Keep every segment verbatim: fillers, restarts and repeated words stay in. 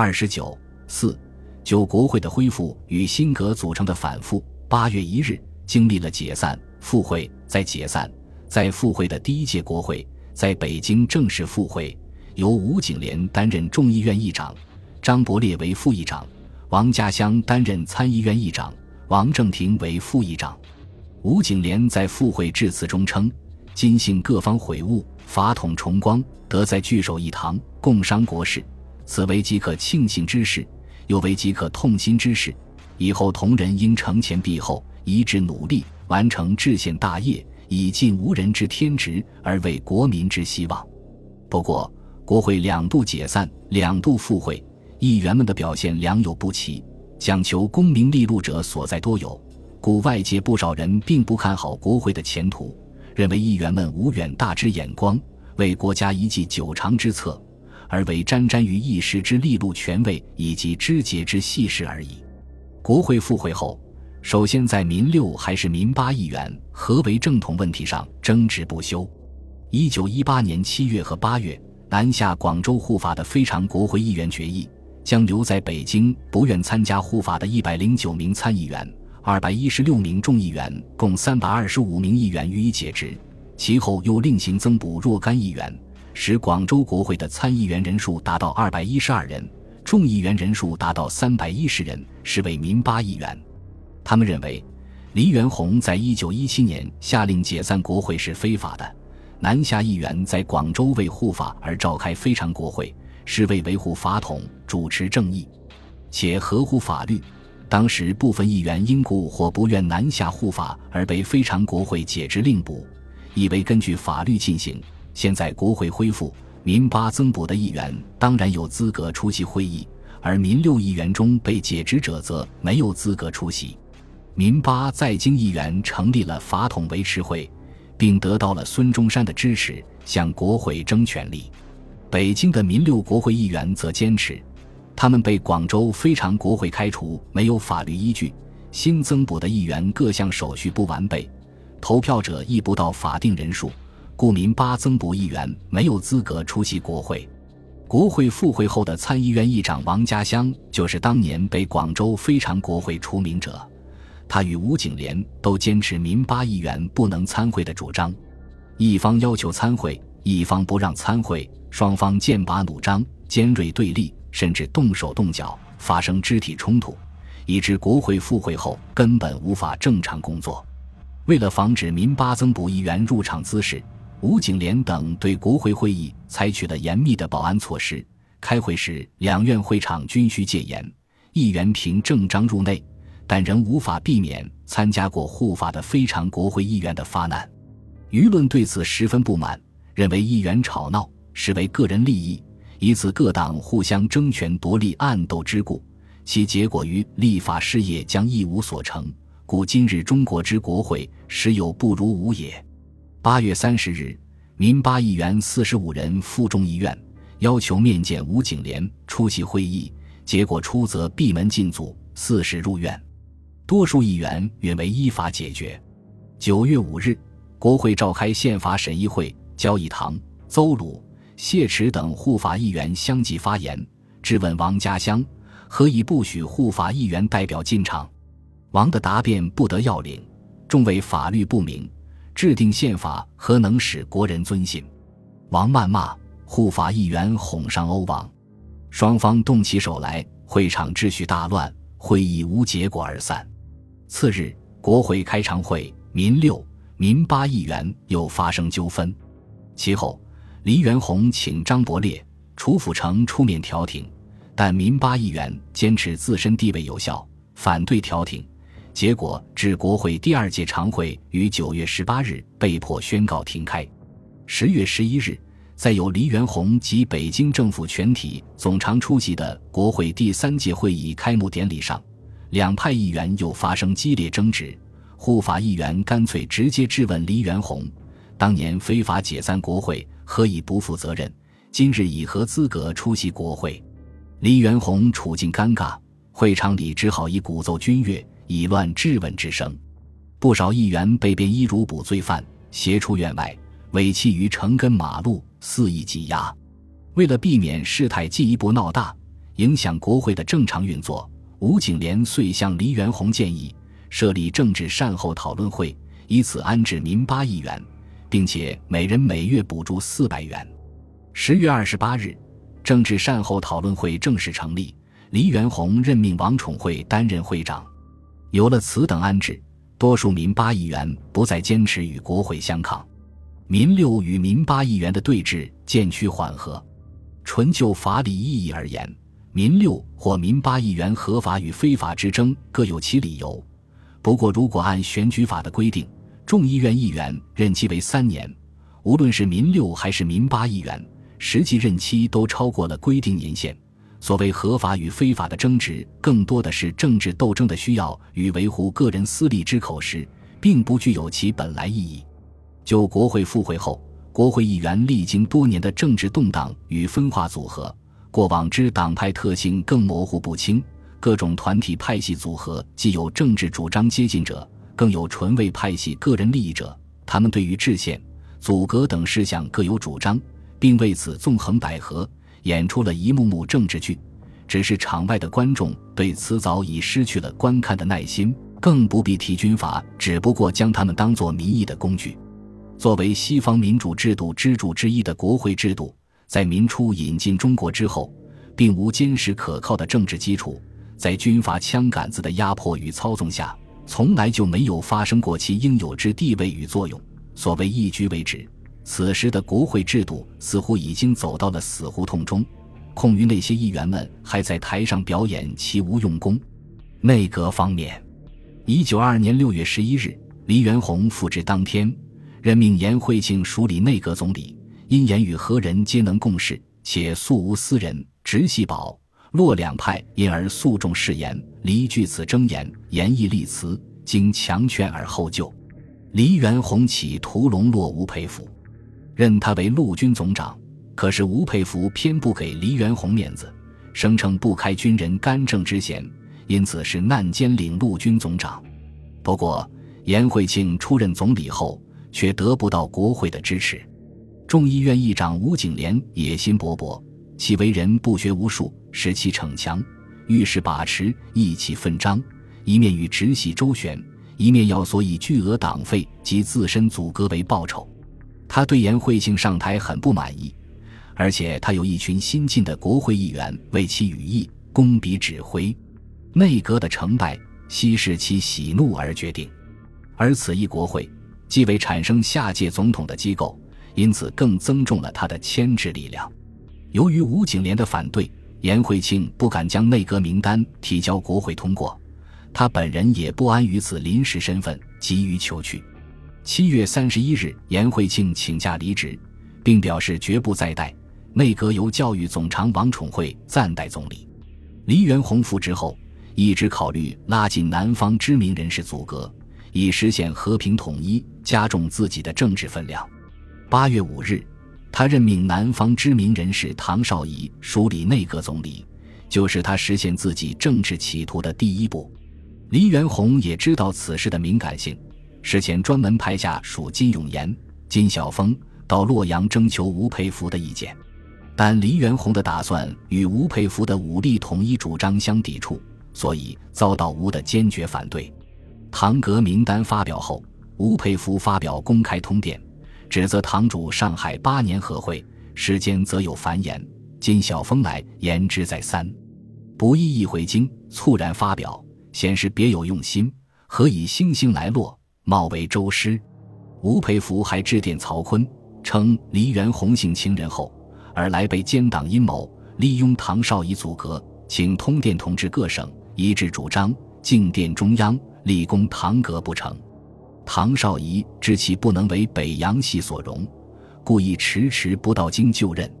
二十九四九国会的恢复与辛格组成的反复。八月一日，经历了解散、复会、再解散，在复会的第一届国会在北京正式复会，由吴景莲担任众议院议长，张伯烈为副议长，王家湘担任参议院议长，王正廷为副议长。吴景莲在复会致辞中称，今幸各方悔悟，法统重光，得再聚首一堂，共商国事，此为即可庆幸之事，又为即可痛心之事，以后同仁应承前避后，一致努力，完成制宪大业，以尽无人之天职，而为国民之希望。不过国会两度解散，两度复会，议员们的表现良莠不齐，讲求功名利禄者所在多有，故外界不少人并不看好国会的前途，认为议员们无远大之眼光，为国家一计久长之策，而为沾沾于一时之利禄权位以及枝节之细事而已。国会复会后，首先在民六还是民八议员何为正统问题上争执不休。一九一八年七月和八月，南下广州护法的非常国会议员决议，将留在北京不愿参加护法的一百零九名参议员、二百一十六名众议员，共三百二十五名议员予以解职，其后又另行增补若干议员，使广州国会的参议员人数达到二百一十二人，众议员人数达到三百一十人，是为民八议员。他们认为黎元洪在一九一七年下令解散国会是非法的，南下议员在广州为护法而召开非常国会，是为维护法统，主持正义，且合乎法律。当时部分议员因故或不愿南下护法而被非常国会解职令补，以为根据法律进行。现在国会恢复，民八增补的议员当然有资格出席会议，而民六议员中被解职者则没有资格出席。民八在京议员成立了法统维持会，并得到了孙中山的支持，向国会争权力。北京的民六国会议员则坚持，他们被广州非常国会开除没有法律依据，新增补的议员各项手续不完备，投票者亦不到法定人数，故民八增补议员没有资格出席国会。国会复会后的参议院议长王家湘就是当年被广州非常国会除名者，他与吴景莲都坚持民八议员不能参会的主张，一方要求参会，一方不让参会，双方剑拔弩张，尖锐对立，甚至动手动脚，发生肢体冲突，以致国会复会后根本无法正常工作。为了防止民八增补议员入场滋事，吴景莲等对国会会议采取了严密的保安措施，开会时两院会场均需戒严，议员凭正章入内，但仍无法避免参加过护法的非常国会议员的发难。舆论对此十分不满，认为议员吵闹实为个人利益，以此各党互相争权夺利、暗斗之故，其结果于立法事业将一无所成，故今日中国之国会，实有不如无也。八月三十日，民八议员四十五人赴众议院，要求面见吴景莲出席会议，结果出则闭门进组，四十入院，多数议员允为依法解决。九月五日，国会召开宪法审议会，焦以堂、邹鲁、谢池等护法议员相继发言，质问王家湘何以不许护法议员代表进场。王的答辩不得要领，重为法律不明，制定宪法何能使国人遵信。王谩骂护法议员，哄上欧王，双方动起手来，会场秩序大乱，会议无结果而散。次日，国会开常会，民六、民八议员又发生纠纷。其后，黎元洪请张伯烈、楚辅成出面调停，但民八议员坚持自身地位有效，反对调停，结果致国会第二届常会于九月十八日被迫宣告停开。十月十一日，再由黎元洪及北京政府全体总长出席的国会第三届会议开幕典礼上，两派议员又发生激烈争执，护法议员干脆直接质问黎元洪，当年非法解散国会，何以不负责任，今日以何资格出席国会。黎元洪处境尴尬，会场里只好以鼓奏军乐，以乱质问之声，不少议员被便衣如捕罪犯，挟出院外，尾弃于城根马路，肆意挤压。为了避免事态进一步闹大，影响国会的正常运作。吴景莲遂向黎元洪建议设立政治善后讨论会，以此安置民八议员，并且每人每月补助四百元。十月二十八日，政治善后讨论会正式成立，黎元洪任命王宠惠担任会长。有了此等安置，多数民八议员不再坚持与国会相抗，民六与民八议员的对峙渐趋缓和。纯就法理意义而言，民六或民八议员合法与非法之争各有其理由。不过，如果按选举法的规定，众议院议员任期为三年，无论是民六还是民八议员，实际任期都超过了规定年限。所谓合法与非法的争执，更多的是政治斗争的需要与维护个人私利之口实，并不具有其本来意义。就国会复会后，国会议员历经多年的政治动荡与分化组合，过往之党派特性更模糊不清。各种团体派系组合既有政治主张接近者，更有纯为派系个人利益者，他们对于制宪、阻隔等事项各有主张，并为此纵横捭阖，演出了一幕幕政治剧。只是场外的观众对此早已失去了观看的耐心，更不必提军阀只不过将他们当作民意的工具。作为西方民主制度支柱之一的国会制度，在民初引进中国之后，并无坚实可靠的政治基础，在军阀枪杆子的压迫与操纵下，从来就没有发生过其应有之地位与作用。所谓一举为止，此时的国会制度似乎已经走到了死胡同中，空余那些议员们还在台上表演其无用功。内阁方面，一九二二年六月十一日，黎元洪复职当天，任命颜惠庆署理内阁总理，因颜与何人皆能共事，且素无私人直系保洛两派因而诉众誓言，黎据此争言，言亦立辞，经强劝而后就。黎元洪起屠笼络吴佩孚，任他为陆军总长，可是吴佩孚偏不给黎元洪面子，声称不开军人干政之嫌，因此是难兼领陆军总长。不过颜惠庆出任总理后，却得不到国会的支持。众议院议长吴景莲野心勃勃，其为人不学无术，使其逞强，遇事把持，意气奋张，一面与直系周旋，一面要索以巨额党费及自身阻隔为报酬。他对颜惠庆上台很不满意，而且他有一群新进的国会议员为其羽翼，攻彼指挥。内阁的成败悉是其喜怒而决定，而此一国会既为产生下届总统的机构，因此更增重了他的牵制力量。由于吴景莲的反对，颜惠庆不敢将内阁名单提交国会通过，他本人也不安于此临时身份，急于求去。七月三十一日，颜惠庆请假离职，并表示绝不再带，内阁由教育总长王宠惠暂代总理。黎元洪复职后，一直考虑拉近南方知名人士组阁，以实现和平统一，加重自己的政治分量。八月五日，他任命南方知名人士唐绍仪署理内阁总理，就是他实现自己政治企图的第一步。黎元洪也知道此事的敏感性，事前专门派下属金永炎、金晓峰到洛阳征求吴佩孚的意见，但黎元洪的打算与吴佩孚的武力统一主张相抵触，所以遭到吴的坚决反对。唐阁名单发表后，吴佩孚发表公开通电，指责堂主上海八年和会时间则有繁言，金晓峰来言之再三，不亦一回京，猝然发表，显示别有用心，何以星星来落，冒为周师。吴佩孚还致电曹锟，称黎元洪性情人厚，而来被奸党阴谋，利用唐绍仪阻隔，请通电同志各省，一致主张进电中央，立功唐阁不成。唐绍仪知其不能为北洋系所容，故意迟迟不到京就任。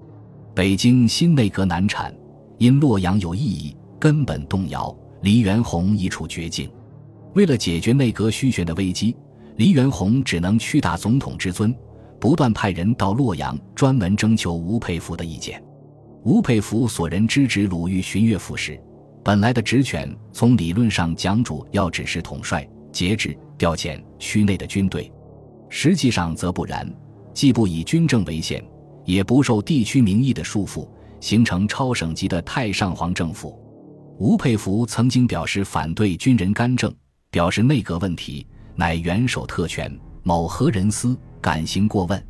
北京新内阁难产，因洛阳有异议，根本动摇，黎元洪已处绝境。为了解决内阁虚悬的危机，黎元洪只能屈打总统之尊，不断派人到洛阳专门征求吴佩孚的意见。吴佩孚所任之职鲁豫巡阅副使，本来的职权从理论上讲主要只是统帅、节制、调遣区内的军队，实际上则不然，既不以军政为限，也不受地区民意的束缚，形成超省级的太上皇政府。吴佩孚曾经表示反对军人干政，表示内阁问题乃元首特权，某何人司敢行过问，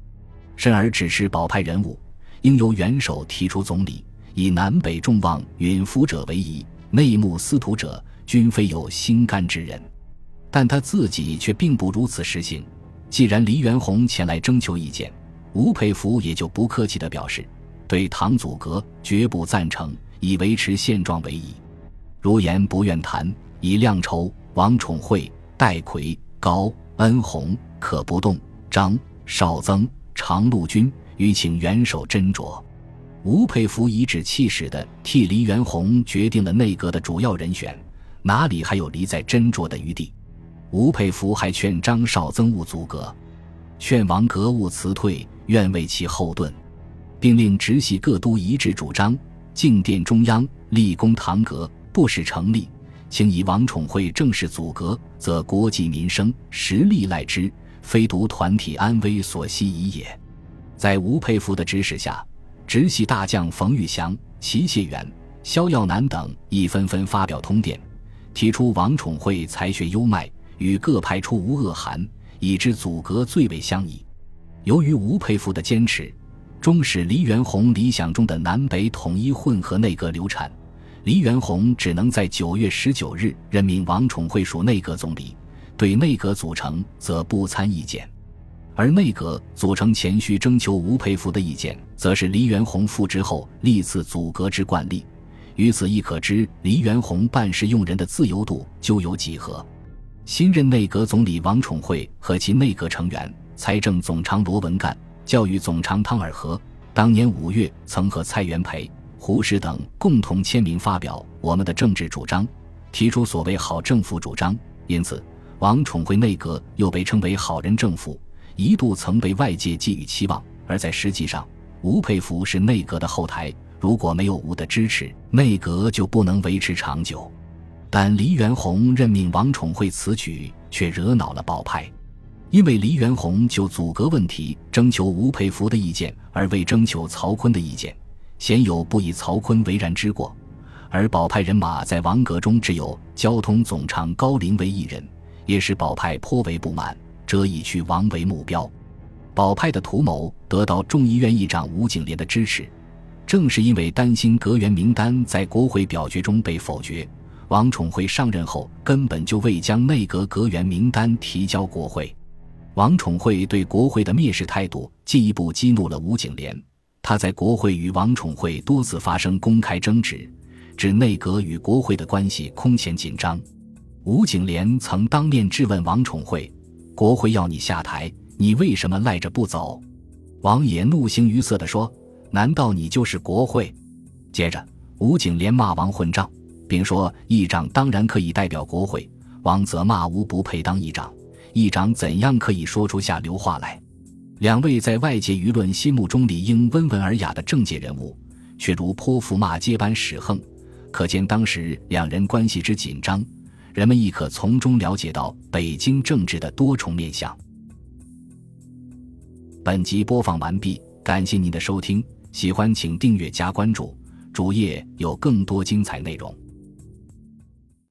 甚而指示保派人物应由元首提出总理，以南北众望允夫者为宜，内幕司徒者均非有心肝之人。但他自己却并不如此实行。既然黎元洪前来征求意见，吴佩孚也就不客气地表示对唐阻隔绝不赞成，以维持现状为宜。如言不愿谈，以量筹、王宠惠、戴逵、高恩洪、可不动、张绍曾、常陆军，于请元首斟酌。吴佩孚颐指气使地替黎元洪决定了内阁的主要人选，哪里还有黎在斟酌的余地？吴佩孚还劝张绍曾勿阻隔，劝王格勿辞退，愿为其后盾，并令直系各都一致主张，静殿中央，立功堂阁，不使成立，请以王宠惠正式阻隔，则国计民生，实力赖之，非独团体安危所希矣也。在吴佩孚的指使下，直系大将冯玉祥、齐燮元、萧耀南等亦纷纷发表通电，提出王宠惠才学优迈，与各派出无恶寒，以致阻隔最为相宜。由于吴佩孚的坚持，终使黎元洪理想中的南北统一混合内阁流产。黎元洪只能在九月十九日任命王宠惠属内阁总理，对内阁组成则不参意见。而内阁组成前需征求吴佩孚的意见，则是黎元洪复职后历次阻隔之惯例。于此亦可知黎元洪办事用人的自由度究有几何。新任内阁总理王宠惠和其内阁成员，财政总长罗文干、教育总长汤尔和，当年五月曾和蔡元培、胡适等共同签名发表我们的政治主张，提出所谓好政府主张。因此，王宠惠内阁又被称为好人政府，一度曾被外界寄予期望。而在实际上，吴佩孚是内阁的后台，如果没有吴的支持，内阁就不能维持长久。但黎元洪任命王宠惠此举却惹恼了保派，因为黎元洪就阻隔问题征求吴佩孚的意见，而未征求曹锟的意见，鲜有不以曹锟为然之过。而保派人马在王阁中只有交通总长高林为一人，也使保派颇为不满，这以去王为目标。保派的图谋得到众议院议长吴景莲的支持，正是因为担心阁员名单在国会表决中被否决，王宠惠上任后根本就未将内阁阁员名单提交国会。王宠惠对国会的蔑视态度进一步激怒了吴景莲，他在国会与王宠惠多次发生公开争执，指内阁与国会的关系空前紧张。吴景莲曾当面质问王宠惠，国会要你下台，你为什么赖着不走？王也怒形于色地说，难道你就是国会？接着吴景莲骂王混账，并说议长当然可以代表国会，王则骂吴不配当议长，议长怎样可以说出下流话来。两位在外界舆论心目中理应温文尔雅的政界人物，却如泼妇骂街般使横，可见当时两人关系之紧张，人们亦可从中了解到北京政治的多重面向。本集播放完毕，感谢您的收听，喜欢请订阅加关注，主页有更多精彩内容。